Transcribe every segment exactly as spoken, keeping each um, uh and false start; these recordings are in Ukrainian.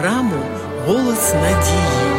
програму «Голос надії».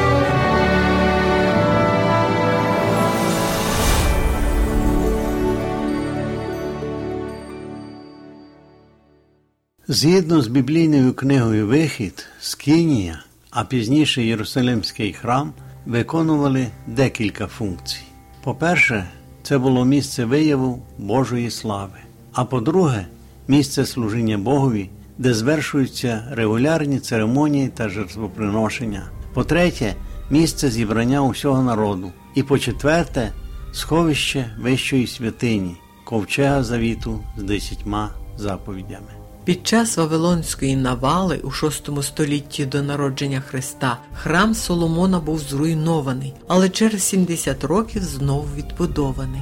Згідно з біблійною книгою «Вихід», Скинія, а пізніше Єрусалимський храм, виконували декілька функцій. По-перше, це було місце вияву Божої слави. А по-друге, місце служіння Богові, де звершуються регулярні церемонії та жертвоприношення. По-третє, місце зібрання усього народу. І по-четверте, сховище вищої святині, ковчега завіту з десятьма заповідями. Під час Вавилонської навали у шостому столітті до народження Христа храм Соломона був зруйнований, але через сімдесят років знов відбудований.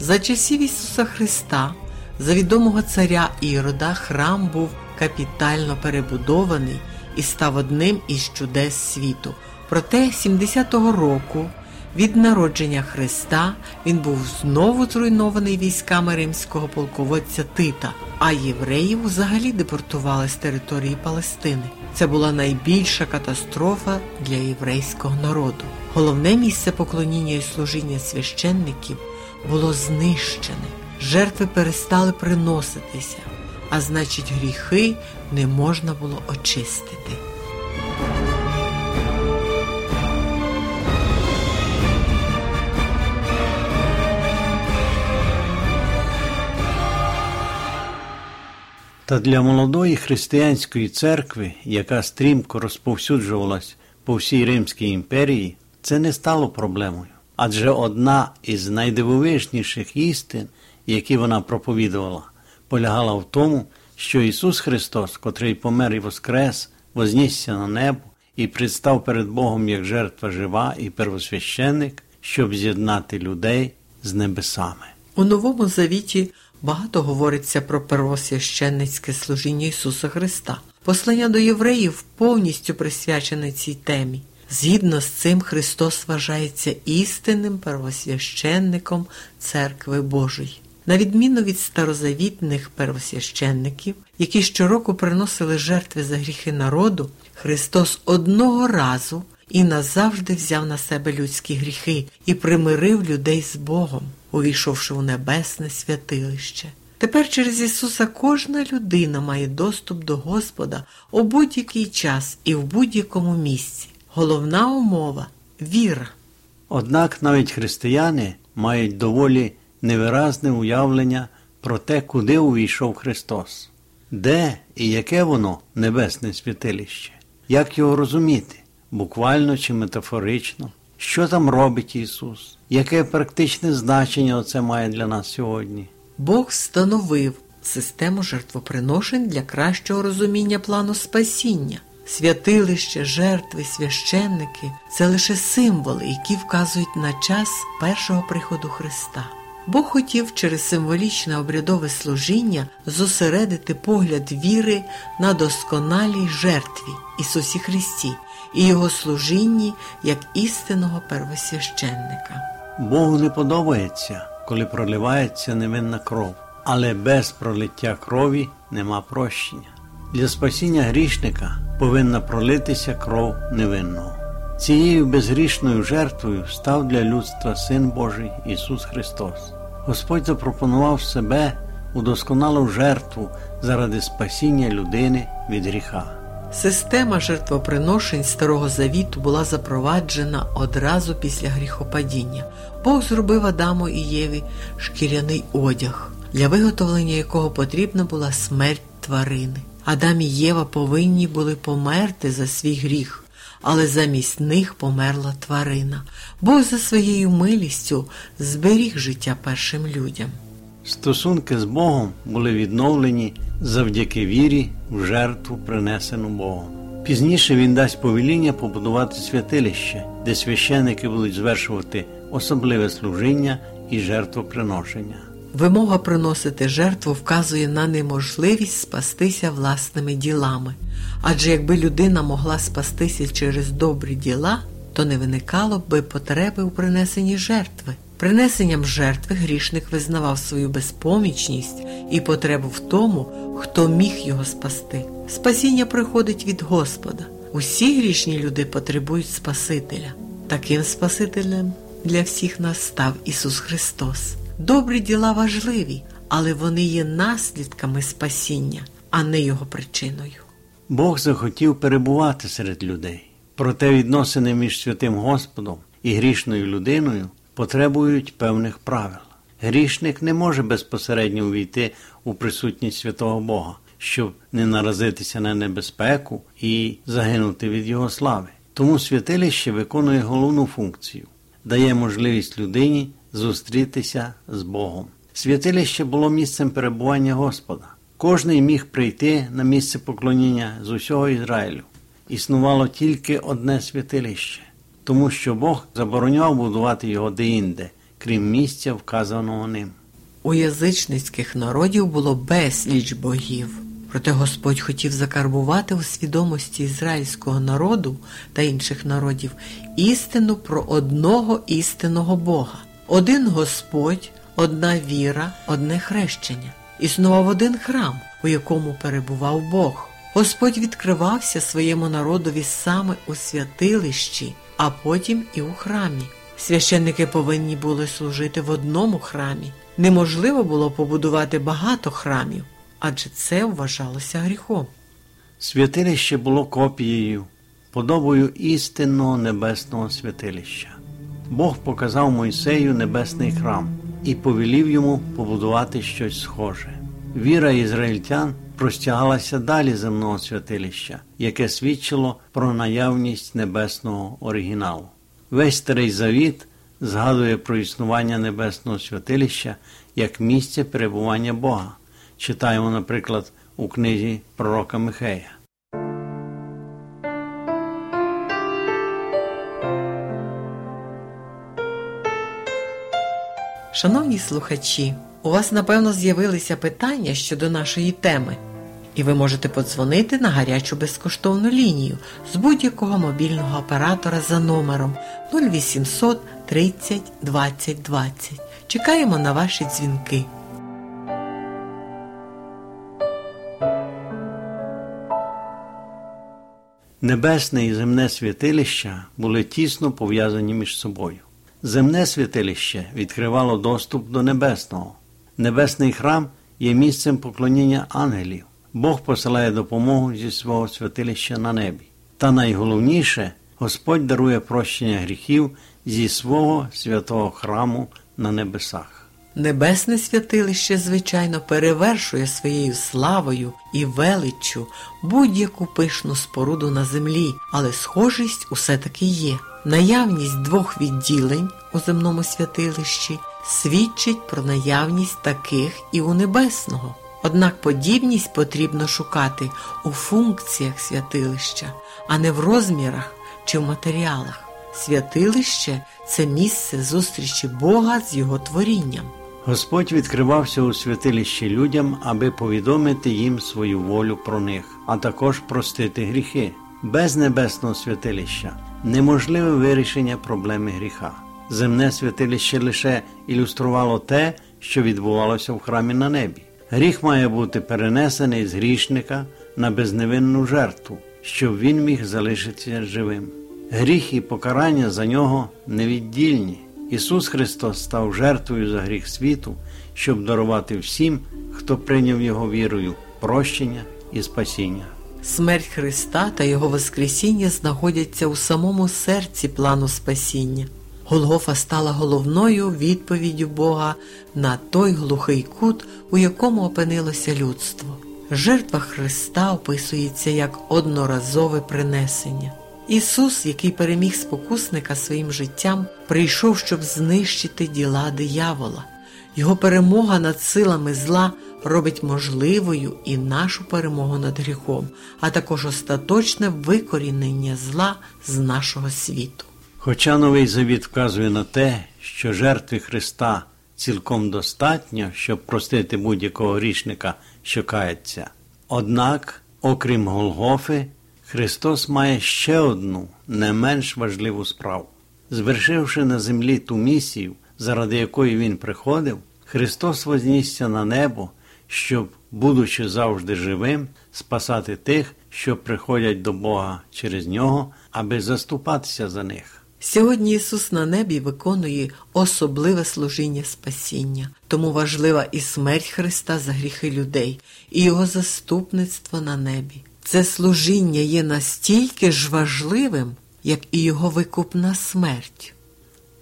За часів Ісуса Христа, за відомого царя Ірода, храм був капітально перебудований і став одним із чудес світу. Проте сімдесятого року від народження Христа він був знову зруйнований військами римського полководця Тита, а євреїв взагалі депортували з території Палестини. Це була найбільша катастрофа для єврейського народу. Головне місце поклоніння і служіння священників було знищене. Жертви перестали приноситися, а значить гріхи не можна було очистити. Та для молодої християнської церкви, яка стрімко розповсюджувалась по всій Римській імперії, це не стало проблемою. Адже одна із найдивовижніших істин, які вона проповідувала, полягала в тому, що Ісус Христос, котрий помер і воскрес, вознісся на небо і представ перед Богом як жертва жива і первосвященник, щоб з'єднати людей з небесами. У Новому Завіті багато говориться про первосвященницьке служіння Ісуса Христа. Послання до євреїв повністю присвячене цій темі. Згідно з цим, Христос вважається істинним первосвященником Церкви Божої. На відміну від старозавітних первосвященників, які щороку приносили жертви за гріхи народу, Христос одного разу і назавжди взяв на себе людські гріхи і примирив людей з Богом, увійшовши у небесне святилище. Тепер через Ісуса кожна людина має доступ до Господа у будь-який час і в будь-якому місці. Головна умова – віра. Однак навіть християни мають доволі невиразне уявлення про те, куди увійшов Христос. Де і яке воно небесне святилище? Як його розуміти? Буквально чи метафорично? Що там робить Ісус? Яке практичне значення оце має для нас сьогодні? Бог встановив систему жертвоприношень для кращого розуміння плану спасіння. Святилище, жертви, священники – це лише символи, які вказують на час першого приходу Христа. Бог хотів через символічне обрядове служіння зосередити погляд віри на досконалій жертві Ісусі Христі і Його служінні як істинного первосвященника. Богу не подобається, коли проливається невинна кров, але без пролиття крові нема прощення. Для спасіння грішника повинна пролитися кров невинного. Цією безгрішною жертвою став для людства Син Божий Ісус Христос. Господь запропонував себе у досконалу жертву заради спасіння людини від гріха. Система жертвоприношень Старого Завіту була запроваджена одразу після гріхопадіння. Бог зробив Адаму і Єві шкіряний одяг, для виготовлення якого потрібна була смерть тварини. Адам і Єва повинні були померти за свій гріх, але замість них померла тварина. Бог за своєю милістю зберіг життя першим людям. Стосунки з Богом були відновлені завдяки вірі в жертву, принесену Богом. Пізніше він дасть повеління побудувати святилище, де священники будуть звершувати особливе служіння і жертвоприношення. Вимога приносити жертву вказує на неможливість спастися власними ділами. Адже якби людина могла спастися через добрі діла, то не виникало би потреби у принесенні жертви. Принесенням жертви грішник визнавав свою безпомічність і потребу в тому, хто міг його спасти. Спасіння приходить від Господа. Усі грішні люди потребують Спасителя. Таким Спасителем для всіх нас став Ісус Христос. Добрі діла важливі, але вони є наслідками спасіння, а не його причиною. Бог захотів перебувати серед людей. Проте відносини між святим Господом і грішною людиною потребують певних правил. Грішник не може безпосередньо увійти у присутність святого Бога, щоб не наразитися на небезпеку і загинути від його слави. Тому святилище виконує головну функцію – дає можливість людині зустрітися з Богом. Святилище було місцем перебування Господа. Кожний міг прийти на місце поклоніння з усього Ізраїлю. Існувало тільки одне святилище, тому що Бог забороняв будувати його деінде, крім місця, вказаного ним. У язичницьких народів було безліч богів. Проте Господь хотів закарбувати у свідомості ізраїльського народу та інших народів істину про одного істинного Бога. Один Господь, одна віра, одне хрещення. Існував один храм, у якому перебував Бог. Господь відкривався своєму народові саме у святилищі, а потім і у храмі. Священники повинні були служити в одному храмі. Неможливо було побудувати багато храмів, адже це вважалося гріхом. Святилище було копією, подобою істинного небесного святилища. Бог показав Мойсею небесний храм і повелів йому побудувати щось схоже. Віра ізраїльтян простягалася далі земного святилища, яке свідчило про наявність небесного оригіналу. Весь Старий Завіт згадує про існування небесного святилища як місце перебування Бога. Читаємо, наприклад, у книзі пророка Михея. Шановні слухачі, у вас, напевно, з'явилися питання щодо нашої теми, і ви можете подзвонити на гарячу безкоштовну лінію з будь-якого мобільного оператора за номером нуль вісімсот тридцять двадцять двадцять. Чекаємо на ваші дзвінки. Небесне і земне святилища були тісно пов'язані між собою. Земне святилище відкривало доступ до небесного. Небесний храм є місцем поклоніння ангелів. Бог посилає допомогу зі свого святилища на небі. Та найголовніше, Господь дарує прощення гріхів зі свого святого храму на небесах. Небесне святилище, звичайно, перевершує своєю славою і величчю будь-яку пишну споруду на землі, але схожість усе-таки є. Наявність двох відділень у земному святилищі свідчить про наявність таких і у небесного. Однак подібність потрібно шукати у функціях святилища, а не в розмірах чи в матеріалах. Святилище – це місце зустрічі Бога з його творінням. Господь відкривався у святилищі людям, аби повідомити їм свою волю про них, а також простити гріхи. Без небесного святилища неможливе вирішення проблеми гріха. Земне святилище лише ілюструвало те, що відбувалося в храмі на небі. Гріх має бути перенесений з грішника на безневинну жертву, щоб він міг залишитися живим. Гріх і покарання за нього невіддільні. Ісус Христос став жертвою за гріх світу, щоб дарувати всім, хто прийняв його вірою, прощення і спасіння. Смерть Христа та його воскресіння знаходяться у самому серці плану спасіння. Голгофа стала головною відповіддю Бога на той глухий кут, у якому опинилося людство. Жертва Христа описується як одноразове принесення. Ісус, який переміг спокусника своїм життям, прийшов, щоб знищити діла диявола. Його перемога над силами зла робить можливою і нашу перемогу над гріхом, а також остаточне викорінення зла з нашого світу. Хоча Новий Завіт вказує на те, що жертви Христа цілком достатньо, щоб простити будь-якого грішника, що кається. Однак, окрім Голгофи, Христос має ще одну, не менш важливу справу. Звершивши на землі ту місію, заради якої Він приходив, Христос вознісся на небо, щоб, будучи завжди живим, спасати тих, що приходять до Бога через Нього, аби заступатися за них. Сьогодні Ісус на небі виконує особливе служіння спасіння, тому важлива і смерть Христа за гріхи людей, і Його заступництво на небі. Це служіння є настільки ж важливим, як і Його викупна смерть.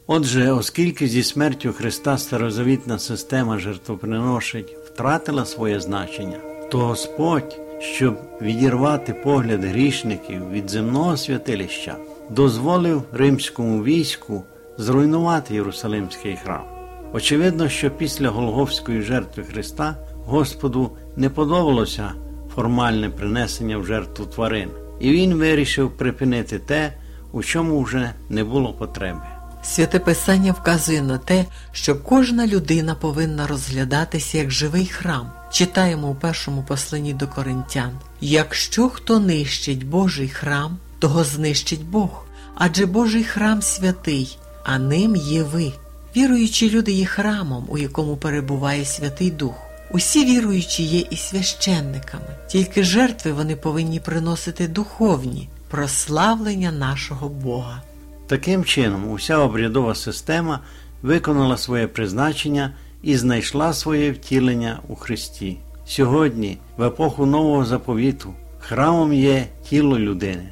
Отже, оскільки зі смертю Христа старозавітна система жертвоприношень втратила своє значення, то Господь, щоб відірвати погляд грішників від земного святилища, дозволив римському війську зруйнувати Єрусалимський храм. Очевидно, що після Голгофської жертви Христа Господу не подобалося формальне принесення в жертву тварин, і Він вирішив припинити те, у чому вже не було потреби. Святе Писання вказує на те, що кожна людина повинна розглядатися як живий храм. Читаємо у першому посланні до Коринтян. «Якщо хто нищить Божий храм, того знищить Бог, адже Божий храм святий, а ним є ви». Віруючі люди є храмом, у якому перебуває Святий Дух. Усі віруючі є і священниками, тільки жертви вони повинні приносити духовні, прославлення нашого Бога. Таким чином, уся обрядова система виконала своє призначення і знайшла своє втілення у Христі. Сьогодні, в епоху Нового Заповіту, храмом є тіло людини.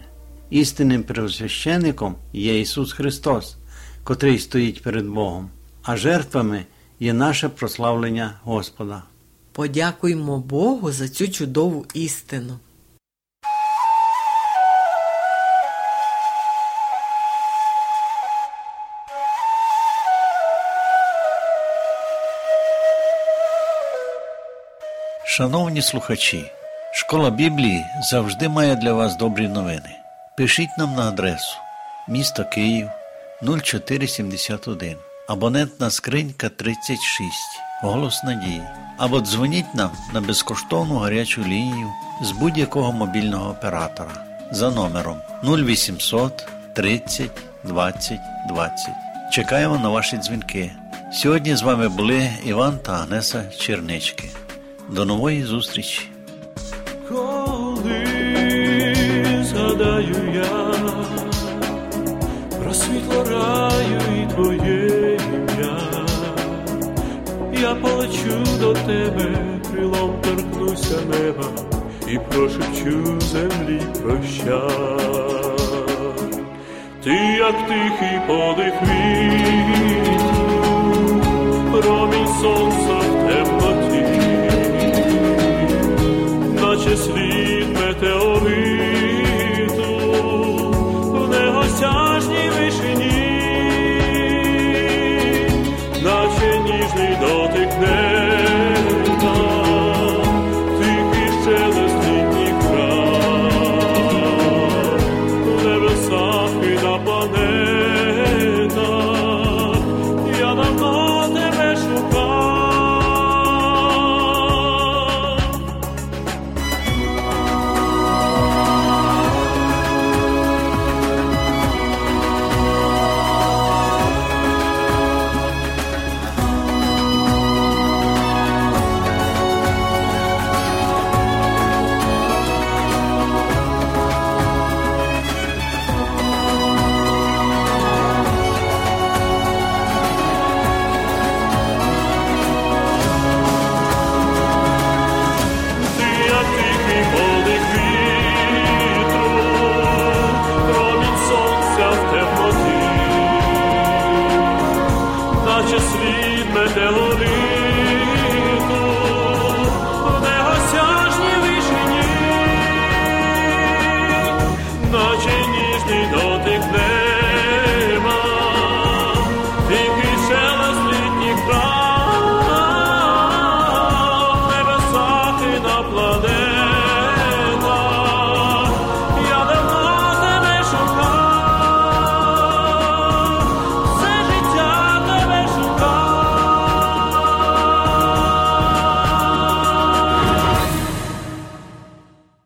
Істинним первосвященником є Ісус Христос, котрий стоїть перед Богом, а жертвами є наше прославлення Господа. Подякуємо Богу за цю чудову істину. Шановні слухачі, Школа Біблії завжди має для вас добрі новини. Пишіть нам на адресу місто Київ, нуль чотири сімдесят один, абонентна скринька тридцять шість, Голос Надії, або дзвоніть нам на безкоштовну гарячу лінію з будь-якого мобільного оператора за номером нуль вісімсот тридцять двадцять двадцять. Чекаємо на ваші дзвінки. Сьогодні з вами були Іван та Агнеса Чернички. До нової зустрічі. Коли згадаю я про світло раю і твоє ім'я, я полечу до тебе, крилом торкнуся неба і прошепчу землі прощай. Ти, як тихий подих вітру, промінь сонця в темноті, наче слід метеориту в неосяжній вишині, наче ніжний дотик неба, тихий щелест літніх трав, в небесах і на планетах, я давно тебе шукав. Наче ніжний до